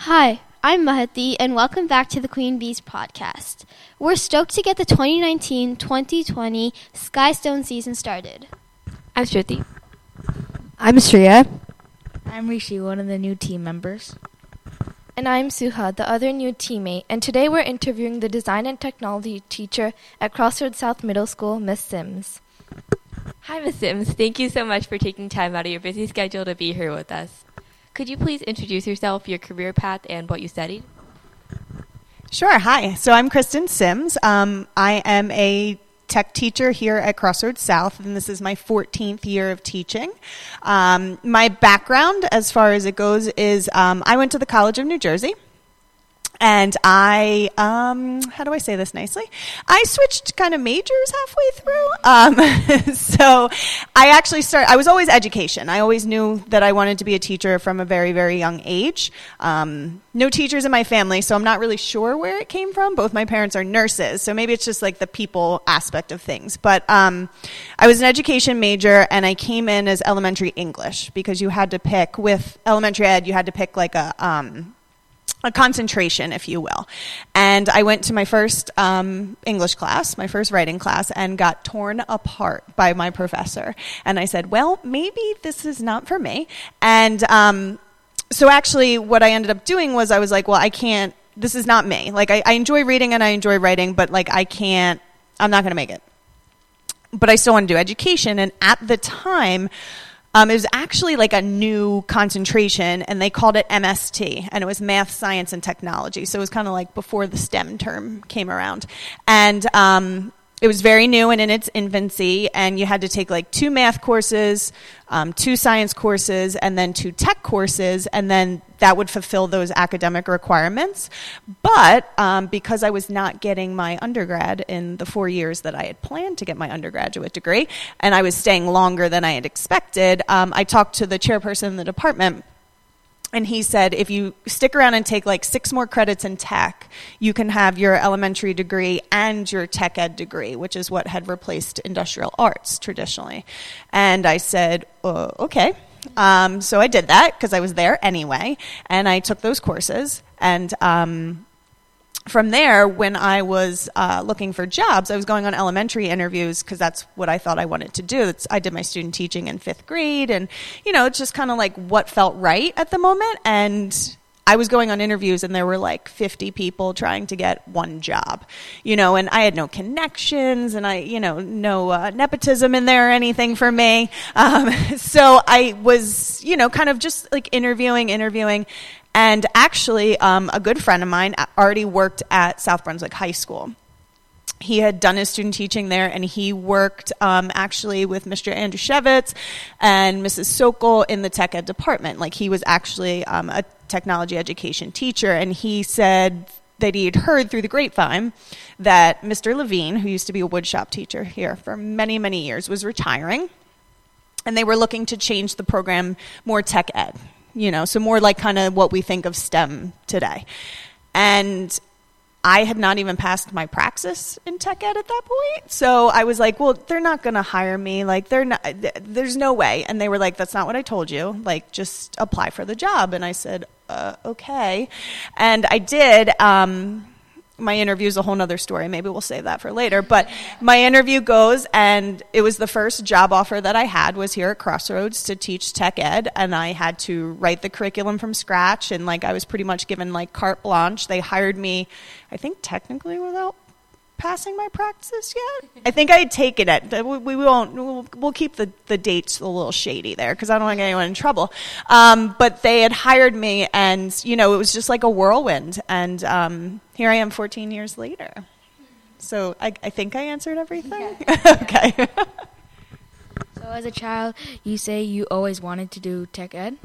Hi, I'm Mahati, and welcome back to the Queen Bees podcast. We're stoked to get the 2019-2020 Skystone season started. I'm Shruti. I'm Shreya. I'm Rishi, one of the new team members. And I'm Suha, the other new teammate, and today we're interviewing the design and technology teacher at Crossroads South Middle School, Ms. Sims. Hi, Ms. Sims. Thank you so much for taking time out of your busy schedule to be here with us. Could you please introduce yourself, your career path, and what you studied? Sure. Hi. So I'm Kristen Sims. I am a tech teacher here at Crossroads South, and this is my 14th year of teaching. My background, as far as it goes, is I went to the College of New Jersey, and I, how do I say this nicely? I switched kind of majors halfway through. So I actually I was always education. I always knew that I wanted to be a teacher from a very, very young age. No teachers in my family, so I'm not really sure where it came from. Both my parents are nurses, so maybe it's just like the people aspect of things. But I was an education major, and I came in as elementary English because you had to pick, with elementary ed, you had to pick like a concentration, if you will. And I went to my first English class, my first writing class, and got torn apart by my professor. And I said, well, maybe this is not for me. And so actually what I ended up doing was I was like, well, I can't, this is not me. Like I enjoy reading and I enjoy writing, but like I'm not going to make it. But I still want to do education. And at the time, it was actually like a new concentration, and they called it MST, and it was math, science, and technology. So it was kind of like before the STEM term came around. And it was very new and in its infancy, and you had to take like 2 math courses, 2 science courses, and then 2 tech courses, and then that would fulfill those academic requirements. But because I was not getting my undergrad in the 4 years that I had planned to get my undergraduate degree, and I was staying longer than I had expected, I talked to the chairperson in the department, and he said, if you stick around and take like 6 more credits in tech, you can have your elementary degree and your tech ed degree, which is what had replaced industrial arts traditionally. And I said, okay. So I did that because I was there anyway, and I took those courses. And from there, when I was looking for jobs, I was going on elementary interviews because that's what I thought I wanted to do. I did my student teaching in 5th grade, and you know, it's just kind of like what felt right at the moment. And I was going on interviews, and there were like 50 people trying to get 1 job, you know, and I had no connections, and no nepotism in there or anything for me. So I was, you know, kind of just like interviewing. And actually, a good friend of mine already worked at South Brunswick High School. He had done his student teaching there, and he worked actually with Mr. Andrew Shevitz and Mrs. Sokol in the tech ed department. Like he was actually a technology education teacher, and he said that he had heard through the grapevine that Mr. Levine, who used to be a woodshop teacher here for many, many years, was retiring, and they were looking to change the program more tech ed, you know, so more like kind of what we think of STEM today. And I had not even passed my praxis in tech ed at that point. So I was like, well, they're not going to hire me. Like, there's no way. And they were like, that's not what I told you. Like, just apply for the job. And I said, okay. And I did. My interview is a whole other story. Maybe we'll save that for later. But my interview goes, and it was the first job offer that I had was here at Crossroads to teach tech ed, and I had to write the curriculum from scratch, and like I was pretty much given like carte blanche. They hired me, I think technically without passing my praxis yet. I think I had taken it. We'll keep the dates a little shady there because I don't want to get anyone in trouble. But they had hired me, and you know, it was just like a whirlwind, and here I am 14 years later. So I think I answered everything? Yeah. Okay. So as a child, you say you always wanted to do tech ed?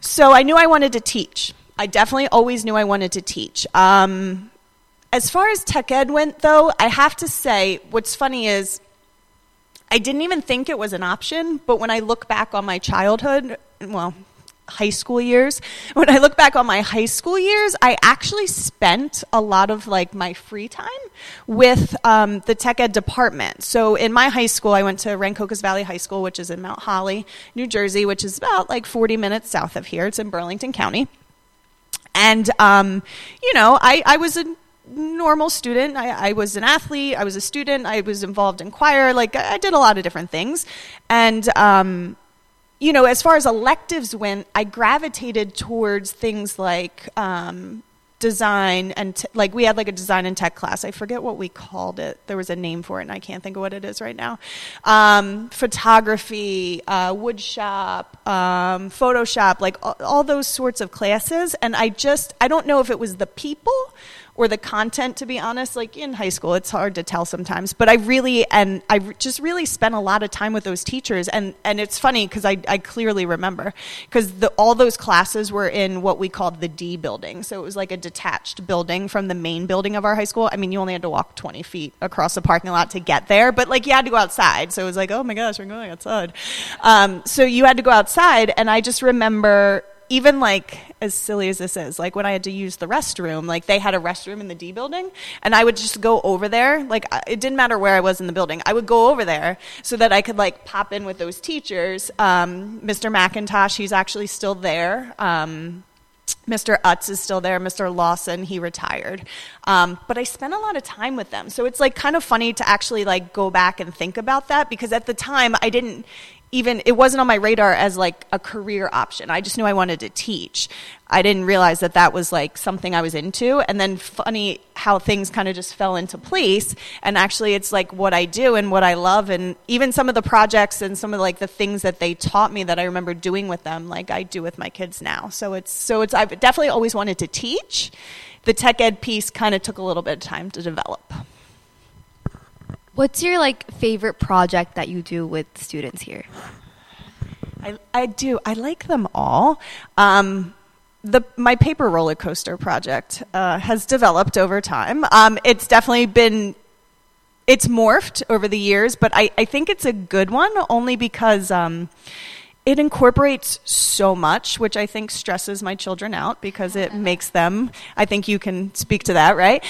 So I knew I wanted to teach. I definitely always knew I wanted to teach. As far as tech ed went, though, I have to say what's funny is I didn't even think it was an option, but when I look back on my childhood, high school years, I actually spent a lot of like my free time with the tech ed department. So in my high school, I went to Rancocas Valley High School, which is in Mount Holly, New Jersey, which is about like 40 minutes south of here. It's in Burlington County. And, you know, I was a normal student. I was an athlete. I was a student. I was involved in choir. Like, I did a lot of different things. And, you know, as far as electives went, I gravitated towards things like design and like we had like a design and tech class. I forget what we called it. There was a name for it, and I can't think of what it is right now. Photography, woodshop, Photoshop, like all those sorts of classes. And I don't know if it was the people or the content, to be honest. Like in high school, it's hard to tell sometimes. But I just really spent a lot of time with those teachers. And it's funny because I clearly remember because all those classes were in what we called the D building. So it was like a detached building from the main building of our high school. I mean, you only had to walk 20 feet across the parking lot to get there. But like you had to go outside. So it was like, oh my gosh, we're going outside. So you had to go outside. And I just remember, even like as silly as this is, like when I had to use the restroom, like they had a restroom in the D building, and I would just go over there. Like it didn't matter where I was in the building. I would go over there so that I could like pop in with those teachers. Mr. McIntosh, he's actually still there. Mr. Utz is still there. Mr. Lawson, he retired. But I spent a lot of time with them. So it's like kind of funny to actually like go back and think about that, because at the time I didn't even, it wasn't on my radar as like a career option. I just knew I wanted to teach. I didn't realize that was like something I was into. And then funny how things kind of just fell into place. And actually it's like what I do and what I love. And even some of the projects and some of like the things that they taught me that I remember doing with them, like I do with my kids now. So it's, I've definitely always wanted to teach. The tech ed piece kind of took a little bit of time to develop. What's your like favorite project that you do with students here? I do. I like them all. My paper roller coaster project has developed over time. It's definitely been, it's morphed over the years, but I think it's a good one only because it incorporates so much, which I think stresses my children out because it makes them, I think you can speak to that, right?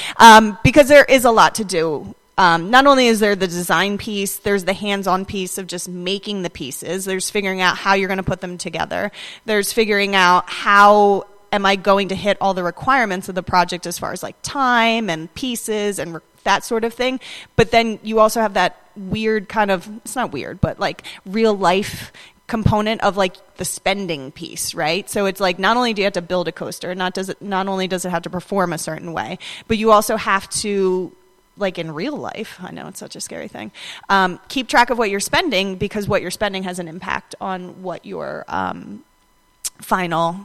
Because there is a lot to do. Not only is there the design piece, there's the hands-on piece of just making the pieces. There's figuring out how you're going to put them together. There's figuring out how am I going to hit all the requirements of the project as far as like time and pieces and that sort of thing. But then you also have that weird kind of, it's not weird, but like real life component of like the spending piece, right? So it's like not only do you have to build a coaster, not only does it have to perform a certain way, but you also have to, like in real life, I know it's such a scary thing, keep track of what you're spending, because what you're spending has an impact on what your final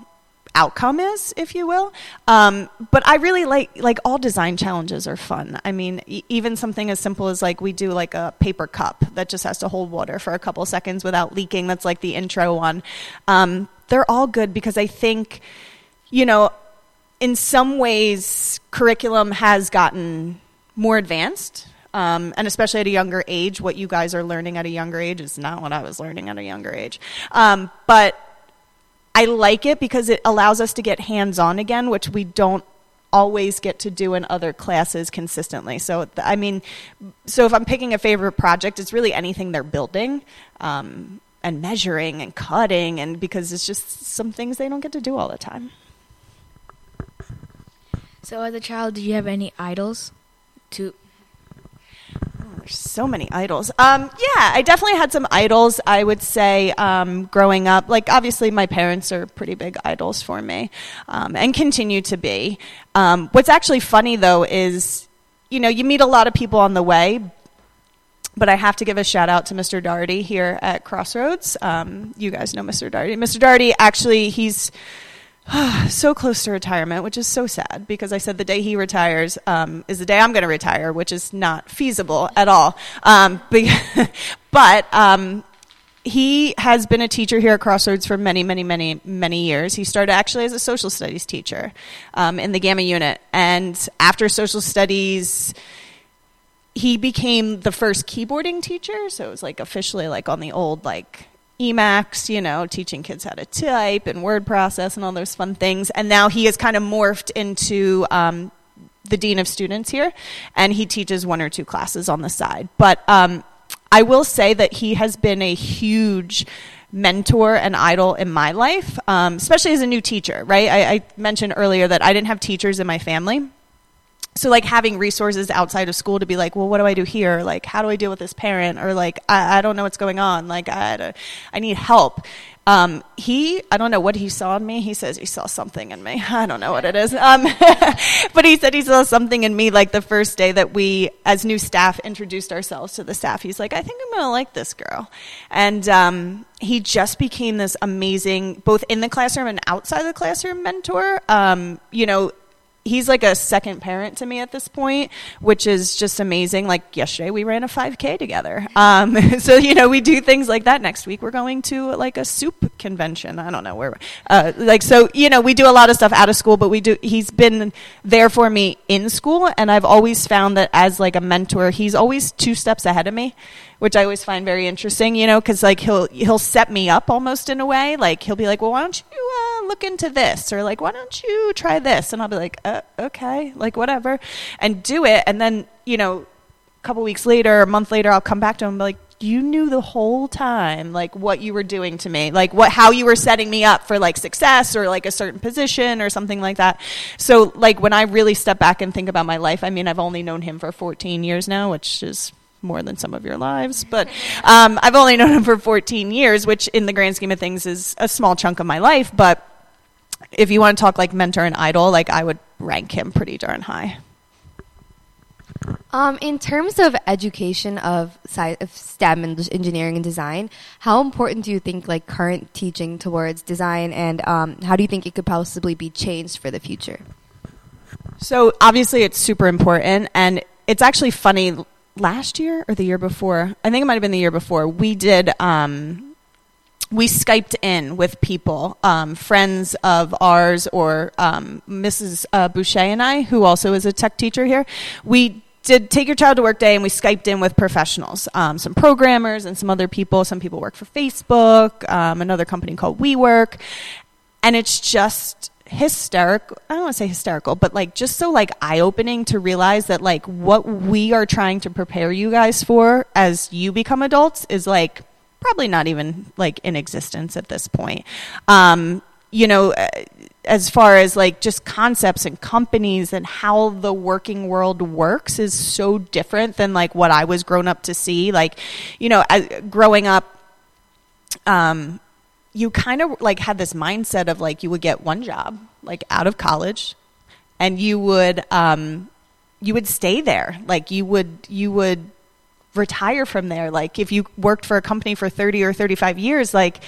outcome is, if you will. But I really like all design challenges are fun. I mean, even something as simple as like we do like a paper cup that just has to hold water for a couple seconds without leaking. That's like the intro one. They're all good because I think, you know, in some ways curriculum has gotten more advanced, and especially at a younger age. What you guys are learning at a younger age is not what I was learning at a younger age. But I like it because it allows us to get hands-on again, which we don't always get to do in other classes consistently. So if I'm picking a favorite project, it's really anything they're building and measuring and cutting, and because it's just some things they don't get to do all the time. So as a child, did you have any idols? There's so many idols. Yeah, I definitely had some idols, I would say, growing up. Like, obviously, my parents are pretty big idols for me and continue to be. What's actually funny, though, is, you know, you meet a lot of people on the way, but I have to give a shout-out to Mr. Doherty here at Crossroads. You guys know Mr. Doherty. Mr. Doherty, actually, he's so close to retirement, which is so sad, because I said the day he retires is the day I'm going to retire, which is not feasible at all. But he has been a teacher here at Crossroads for many, many, many, many years. He started actually as a social studies teacher in the Gamma unit. And after social studies, he became the first keyboarding teacher. So it was like officially like on the old like Emacs, you know, teaching kids how to type and word process and all those fun things. And now he has kind of morphed into the dean of students here, and he teaches one or two classes on the side. But I will say that he has been a huge mentor and idol in my life, especially as a new teacher, right? I mentioned earlier that I didn't have teachers in my family. So, like, having resources outside of school to be like, well, what do I do here? Like, how do I deal with this parent? Or, like, I don't know what's going on. Like, I need help. I don't know what he saw in me. He says he saw something in me. I don't know what it is. But he said he saw something in me, like, the first day that we, as new staff, introduced ourselves to the staff. He's like, I think I'm going to like this girl. And he just became this amazing, both in the classroom and outside the classroom, mentor. He's like a second parent to me at this point, which is just amazing. Like, yesterday we ran a 5K together. We do things like that. Next week we're going to, like, a soup convention. I don't know where. We do a lot of stuff out of school, but he's been there for me in school. And I've always found that as, like, a mentor, he's always two steps ahead of me, which I always find very interesting, because, like, he'll set me up almost in a way. Like, he'll be like, well, why don't you look into this? Or, like, why don't you try this? And I'll be like, okay, like, whatever, and do it. And then, a couple weeks later, a month later, I'll come back to him and be like, you knew the whole time, like, what you were doing to me, like, how you were setting me up for, like, success or, like, a certain position or something like that. So, like, when I really step back and think about my life, I mean, I've only known him for 14 years now, which is more than some of your lives, but I've only known him for 14 years, which in the grand scheme of things is a small chunk of my life. But if you want to talk, like, mentor and idol, like, I would rank him pretty darn high. In terms of education of STEM and engineering and design, how important do you think, like, current teaching towards design, and how do you think it could possibly be changed for the future? So obviously it's super important, and it's actually funny. Last year or the year before, I think it might have been the year before, we did, we Skyped in with people, friends of ours, or Mrs. Boucher and I, who also is a tech teacher here. We did Take Your Child to Work Day, and we Skyped in with professionals, some programmers and some other people. Some people work for Facebook, another company called WeWork, and it's just hysterical. I don't want to say hysterical, but, like, just so, like, eye-opening to realize that, like, what we are trying to prepare you guys for as you become adults is, like, probably not even, like, in existence at this point. As far as, like, just concepts and companies and how the working world works is so different than, like, what I was grown up to see. Like, growing up, you kind of, like, had this mindset of, like, you would get one job, like, out of college, and you would stay there. Like, you would retire from there. Like, if you worked for a company for 30 or 35 years, like,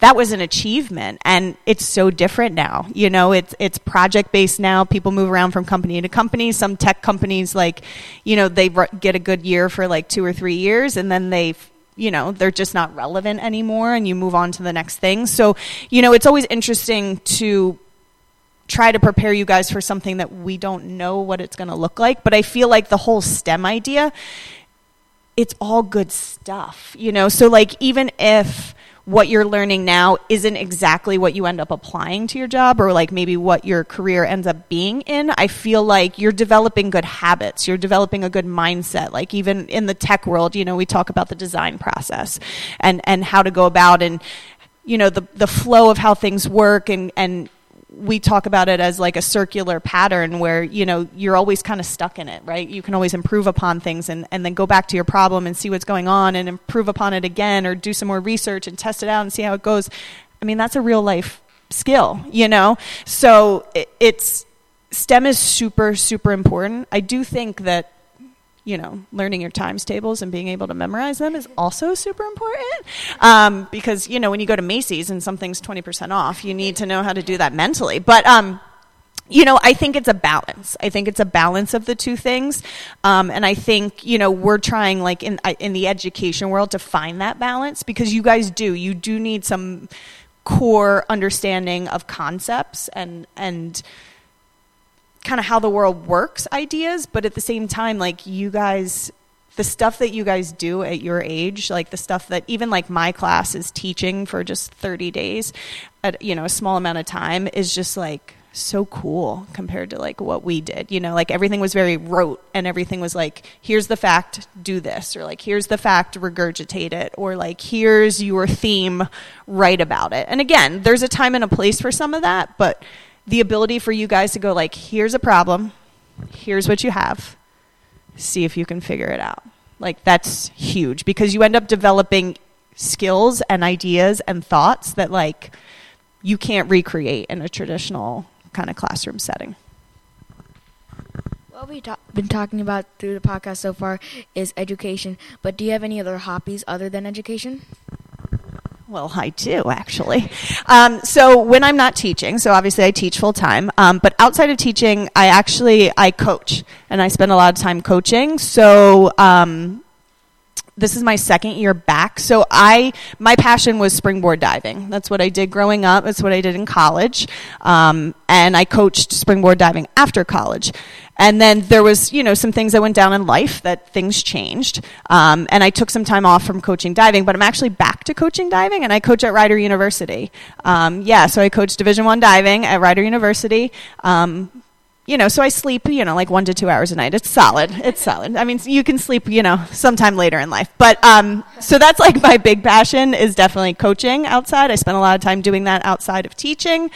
that was an achievement. And it's so different now. It's project-based now. People move around from company to company. Some tech companies, like, they get a good year for, like, 2 or 3 years, and then they they're just not relevant anymore, and you move on to the next thing. So, it's always interesting to try to prepare you guys for something that we don't know what it's going to look like. But I feel like the whole STEM idea, it's all good stuff, So, like, even if what you're learning now isn't exactly what you end up applying to your job, or, like, maybe what your career ends up being in, I feel like you're developing good habits. You're developing a good mindset. Like, even in the tech world, we talk about the design process and how to go about, and, the flow of how things work, and we talk about it as, like, a circular pattern where, you're always kind of stuck in it, right? You can always improve upon things and then go back to your problem and see what's going on and improve upon it again, or do some more research and test it out and see how it goes. I mean, that's a real life skill, So STEM is super, super important. I do think that, learning your times tables and being able to memorize them is also super important, because, when you go to Macy's and something's 20% off, you need to know how to do that mentally. But, I think it's a balance. I think it's a balance of the two things. And I think, we're trying, like, in the education world, to find that balance, because you guys do. You do need some core understanding of concepts and kind of how the world works ideas, but at the same time, like, you guys, the stuff that you guys do at your age, like, the stuff that even, like, my class is teaching for just 30 days at a small amount of time, is just, like, so cool compared to like what we did, you know, like everything was very rote and everything was like, here's the fact, do this, or like, here's the fact, regurgitate it, or like, here's your theme, write about it. And again, there's a time and a place for some of that, but the ability for you guys to go like, here's a problem, here's what you have, see if you can figure it out. Like that's huge because you end up developing skills and ideas and thoughts that like you can't recreate in a traditional kind of classroom setting. What we've been talking about through the podcast so far is education, but do you have any other hobbies other than education? Well, I do, actually. So when I'm not teaching, so obviously I teach full-time, but outside of teaching, I coach, and I spend a lot of time coaching. So this is my second year back. So my passion was springboard diving. That's what I did growing up. That's what I did in college. And I coached springboard diving after college. And then there was, you know, some things that went down in life that things changed. And I took some time off from coaching diving, but I'm actually back to coaching diving, and I coach at Rider University. So I coach Division I diving at Rider University. You know, so I sleep, you know, like 1 to 2 hours a night. It's solid. It's solid. I mean, you can sleep, you know, sometime later in life. But so that's like my big passion is definitely coaching outside. I spend a lot of time doing that outside of teaching.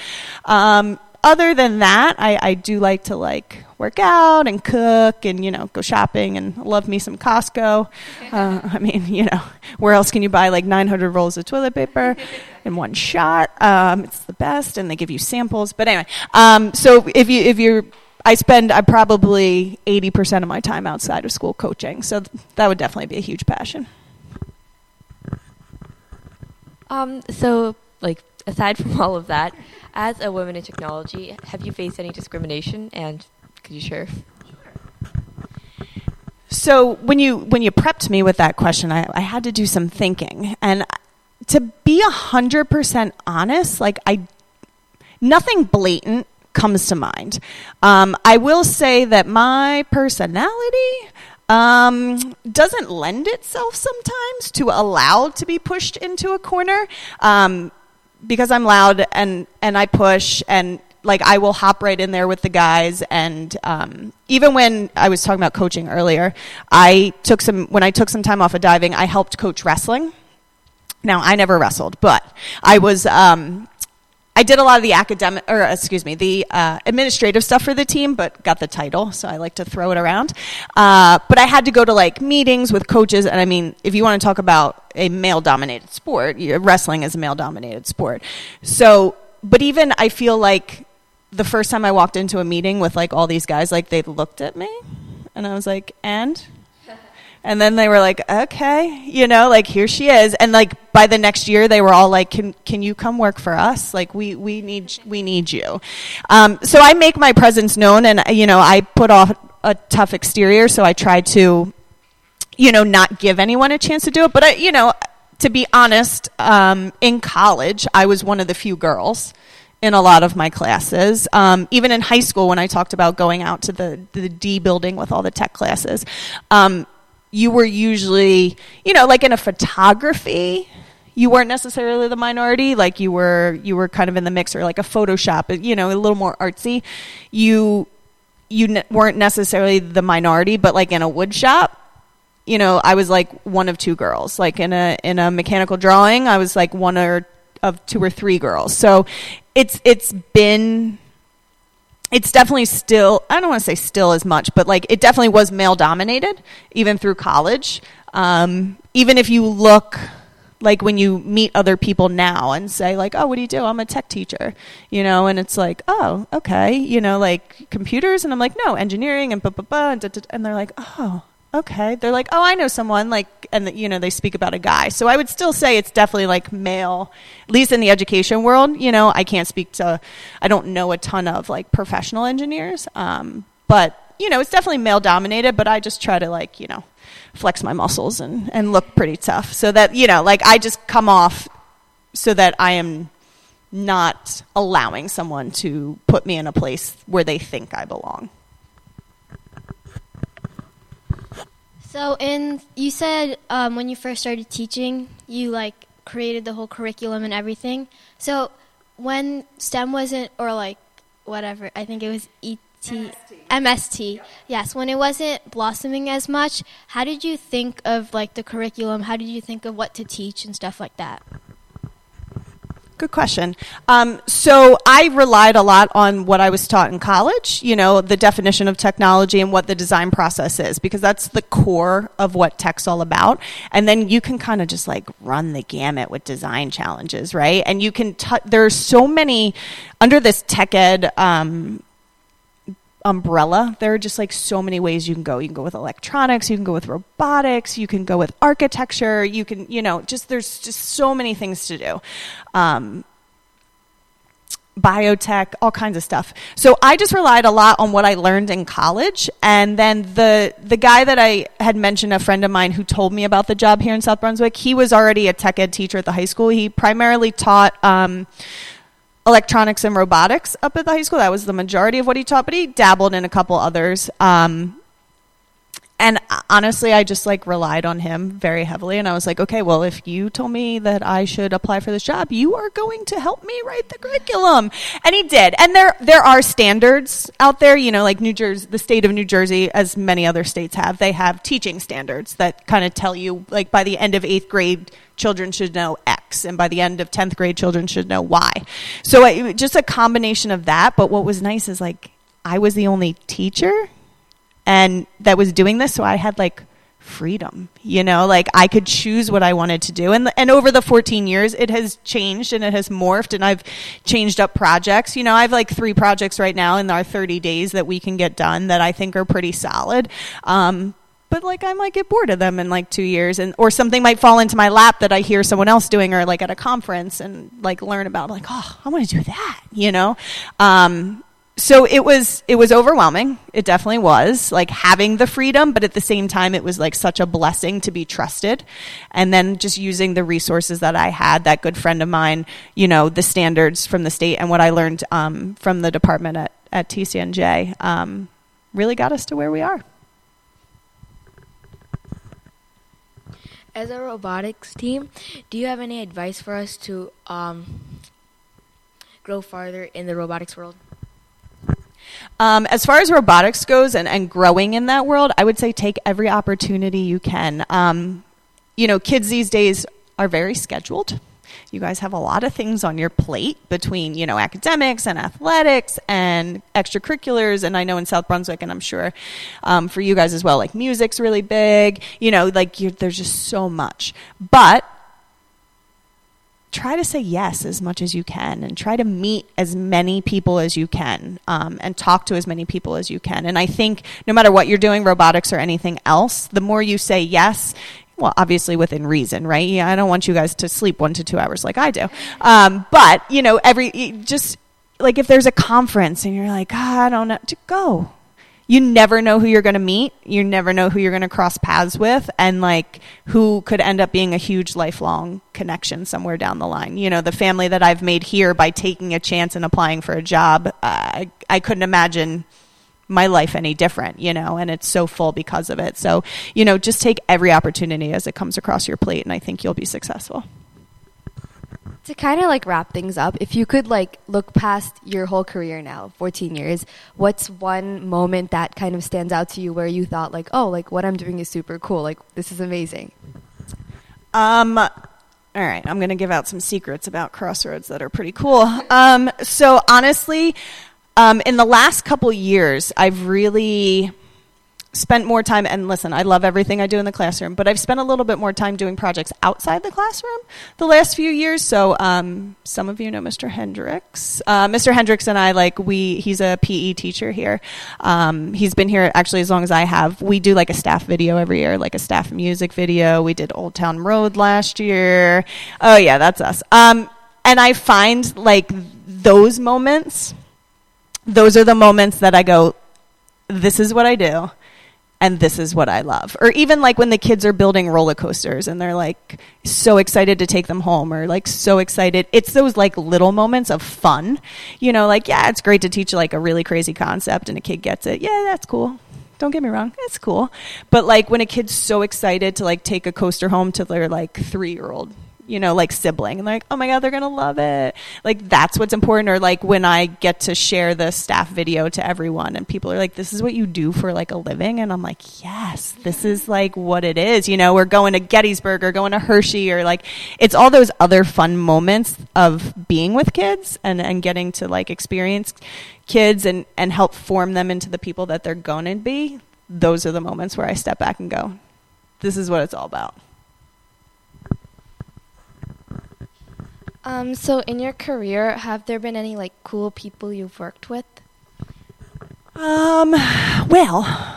Other than that, I do like to like work out and cook and, you know, go shopping and love me some Costco. I mean, you know, where else can you buy like 900 rolls of toilet paper in one shot? It's the best, and they give you samples. But anyway, so if you're I spend probably 80% of my time outside of school coaching, so that would definitely be a huge passion. So, like, aside from all of that, as a woman in technology, have you faced any discrimination, and could you share? So when you prepped me with that question, I had to do some thinking, and to be 100% honest, like, nothing blatant comes to mind. I will say that my personality doesn't lend itself sometimes to allow to be pushed into a corner because I'm loud and I push, and like I will hop right in there with the guys. And even when I was talking about coaching earlier, when I took some time off of diving, I helped coach wrestling. Now, I never wrestled, but I was I did a lot of the administrative stuff for the team, but got the title, so I like to throw it around. But I had to go to like meetings with coaches, and I mean, if you want to talk about a male-dominated sport, wrestling is a male-dominated sport. So, but even I feel like the first time I walked into a meeting with like all these guys, like they looked at me, and I was like, and? And then they were like, okay, you know, like, here she is. And, like, by the next year, they were all like, can you come work for us? Like, we need you. So I make my presence known, and, you know, I put off a tough exterior, so I try to, you know, not give anyone a chance to do it. But, you know, to be honest, in college, I was one of the few girls in a lot of my classes. Even in high school, when I talked about going out to the D building with all the tech classes, you were usually, you know, like in a photography, you weren't necessarily the minority. Like you were kind of in the mix, or like a Photoshop, you know, a little more artsy. You weren't necessarily the minority, but like in a wood shop, you know, I was like one of two girls. Like in a mechanical drawing, I was like one of two or three girls. So it's definitely still, I don't want to say still as much, but like it definitely was male dominated even through college. Even if you look like when you meet other people now and say like, oh, what do you do? I'm a tech teacher, you know, and it's like, oh, okay, you know, like computers. And I'm like, no, engineering and blah, blah, blah. And they're like, oh, okay. They're like, oh, I know someone like, and you know, they speak about a guy. So I would still say it's definitely like male, at least in the education world. You know, I don't know a ton of like professional engineers. But you know, it's definitely male dominated, but I just try to like, you know, flex my muscles and look pretty tough so that, you know, like I just come off so that I am not allowing someone to put me in a place where they think I belong. So, and you said when you first started teaching, you like created the whole curriculum and everything. So, when STEM wasn't, or like whatever, I think it was MST. Yep. Yes, when it wasn't blossoming as much, how did you think of like the curriculum? How did you think of what to teach and stuff like that? Good question. So I relied a lot on what I was taught in college, you know, the definition of technology and what the design process is, because that's the core of what tech's all about. And then you can kind of just like run the gamut with design challenges, right? And you can, there are so many, under this tech ed umbrella, there are just like so many ways you can go. You can go with electronics, you can go with robotics, you can go with architecture, you can, you know, just there's just so many things to do. Biotech, all kinds of stuff. So I just relied a lot on what I learned in college. And then the guy that I had mentioned, a friend of mine who told me about the job here in South Brunswick, he was already a tech ed teacher at the high school. He primarily taught electronics and robotics up at the high school. That was the majority of what he taught, but he dabbled in a couple others. And honestly, I just like relied on him very heavily. And I was like, okay, well, if you told me that I should apply for this job, you are going to help me write the curriculum. And he did. And there are standards out there, you know, like New Jersey, the state of New Jersey, as many other states have, they have teaching standards that kind of tell you, like, by the end of 8th grade, children should know X. And by the end of 10th grade, children should know Y. So just a combination of that. But what was nice is, like, I was the only teacher and that was doing this, so I had like freedom, you know, like I could choose what I wanted to do. And over the 14 years, it has changed and it has morphed, and I've changed up projects. You know, I have like 3 projects right now in our 30 days that we can get done that I think are pretty solid. But like I might get bored of them in like 2 years, and or something might fall into my lap that I hear someone else doing, or like at a conference and like learn about, like, oh, I want to do that, you know. So it was overwhelming. It definitely was, like, having the freedom, but at the same time, it was like such a blessing to be trusted. And then just using the resources that I had, that good friend of mine, you know, the standards from the state and what I learned from the department at TCNJ really got us to where we are. As a robotics team, do you have any advice for us to grow farther in the robotics world? As far as robotics goes and growing in that world, I would say take every opportunity you can. You know, kids these days are very scheduled. You guys have a lot of things on your plate between, you know, academics and athletics and extracurriculars. And I know in South Brunswick, and I'm sure for you guys as well, like music's really big, you know, like there's just so much. But try to say yes as much as you can, and try to meet as many people as you can, and talk to as many people as you can. And I think no matter what you're doing, robotics or anything else, the more you say yes, well, obviously within reason, right? Yeah, I don't want you guys to sleep 1 to 2 hours like I do. But, you know, just like if there's a conference and you're like, I don't know, to go. You never know who you're going to meet. You never know who you're going to cross paths with, and like who could end up being a huge lifelong connection somewhere down the line. You know, the family that I've made here by taking a chance and applying for a job, I couldn't imagine my life any different, you know, and it's so full because of it. So, you know, just take every opportunity as it comes across your plate, and I think you'll be successful. To kind of like wrap things up, if you could like look past your whole career now, 14 years, what's one moment that kind of stands out to you where you thought like, oh, like what I'm doing is super cool, like this is amazing? All right, I'm going to give out some secrets about Crossroads that are pretty cool. So honestly, in the last couple years, I've really spent more time, and listen, I love everything I do in the classroom, but I've spent a little bit more time doing projects outside the classroom the last few years. So some of you know Mr. Hendricks. Mr. Hendricks and I, like, he's a PE teacher here. He's been here actually as long as I have. We do like a staff video every year, like a staff music video. We did Old Town Road last year. Oh yeah, that's us. And I find like those moments, those are the moments that I go, this is what I do. And this is what I love. Or even like when the kids are building roller coasters and they're like so excited to take them home, or like so excited. It's those like little moments of fun, you know, like, yeah, it's great to teach like a really crazy concept and a kid gets it. Yeah, that's cool. Don't get me wrong. That's cool. But like when a kid's so excited to like take a coaster home to their like 3-year-old, you know, like sibling. And like, oh my God, they're going to love it. Like, that's what's important. Or like when I get to share the staff video to everyone and people are like, this is what you do for like a living. And I'm like, yes, this is like what it is. You know, we're going to Gettysburg or going to Hershey, or like, it's all those other fun moments of being with kids and getting to like experience kids and help form them into the people that they're going to be. Those are the moments where I step back and go, this is what it's all about. So in your career, have there been any like cool people you've worked with? Well,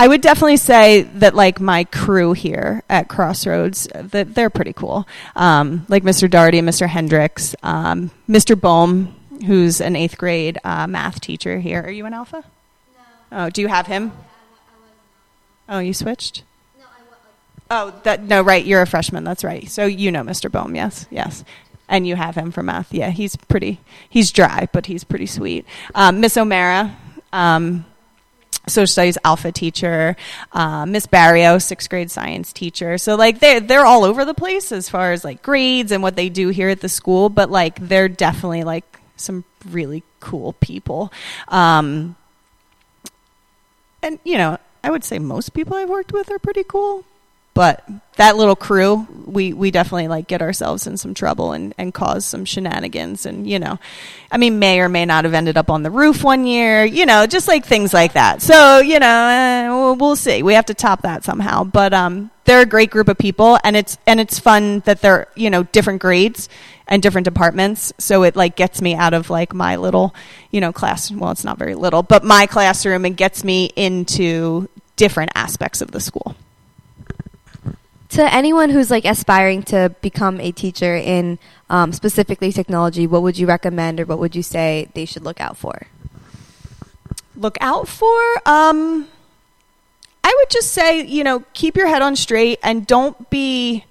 I would definitely say that like my crew here at Crossroads, that they're pretty cool. Like Mr. Doherty, Mr. Hendricks, Mr. Boehm, who's an 8th grade math teacher here. Are you an alpha? No. Oh, do you have him? Yeah, I was an alpha. Oh, you switched? No, right. You're a freshman. That's right. So you know Mr. Boehm, yes, yes, and you have him for math. Yeah, he's pretty. He's dry, but he's pretty sweet. Miss O'Mara, social studies alpha teacher. Miss Barrio, 6th grade science teacher. So like they're all over the place as far as like grades and what they do here at the school. But like they're definitely like some really cool people, and you know, I would say most people I've worked with are pretty cool. But that little crew, we definitely like get ourselves in some trouble and cause some shenanigans. And, you know, I mean, may or may not have ended up on the roof one year, you know, just like things like that. So, you know, we'll see. We have to top that somehow. But they're a great group of people. And it's fun that they're, you know, different grades and different departments. So it like gets me out of like my little, you know, class. Well, it's not very little, but my classroom, and gets me into different aspects of the school. To anyone who's like aspiring to become a teacher in specifically technology, what would you recommend, or what would you say they should look out for? Look out for? I would just say, you know, keep your head on straight and don't be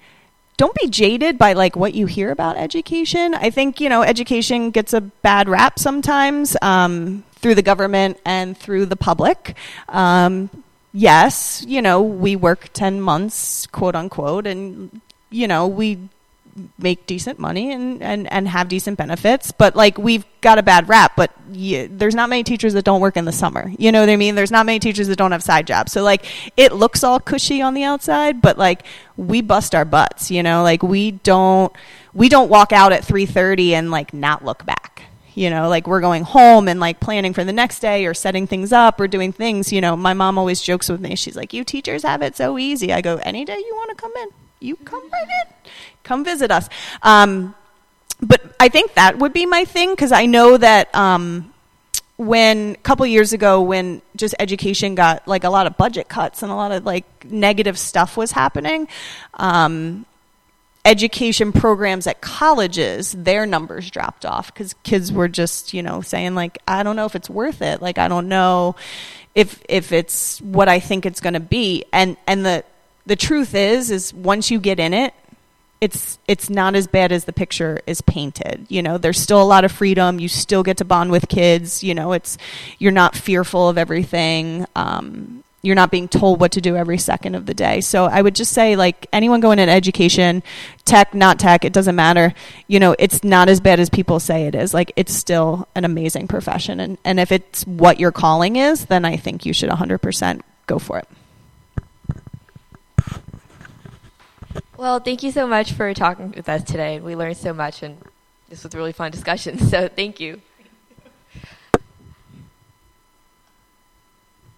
jaded by like what you hear about education. I think, you know, education gets a bad rap sometimes through the government and through the public. Yes, you know, we work 10 months, quote unquote, and, you know, we make decent money and have decent benefits, but like we've got a bad rap, but there's not many teachers that don't work in the summer. You know what I mean? There's not many teachers that don't have side jobs. So like it looks all cushy on the outside, but like we bust our butts, you know, like we don't walk out at 3:30 and like not look back. You know, like we're going home and like planning for the next day or setting things up or doing things. You know, my mom always jokes with me. She's like, you teachers have it so easy. I go, any day you want to come in, you come right in. Come visit us. But I think that would be my thing, because I know that when a couple years ago when just education got like a lot of budget cuts and a lot of like negative stuff was happening, education programs at colleges, their numbers dropped off because kids were just, you know, saying like, I don't know if it's worth it. Like, I don't know if it's what I think it's going to be. And the truth is once you get in it, it's not as bad as the picture is painted. You know, there's still a lot of freedom. You still get to bond with kids. You know, you're not fearful of everything. You're not being told what to do every second of the day. So I would just say, like, anyone going into education, tech, not tech, it doesn't matter. You know, it's not as bad as people say it is. Like, it's still an amazing profession. And if it's what your calling is, then I think you should 100% go for it. Well, thank you so much for talking with us today. We learned so much, and this was a really fun discussion. So thank you.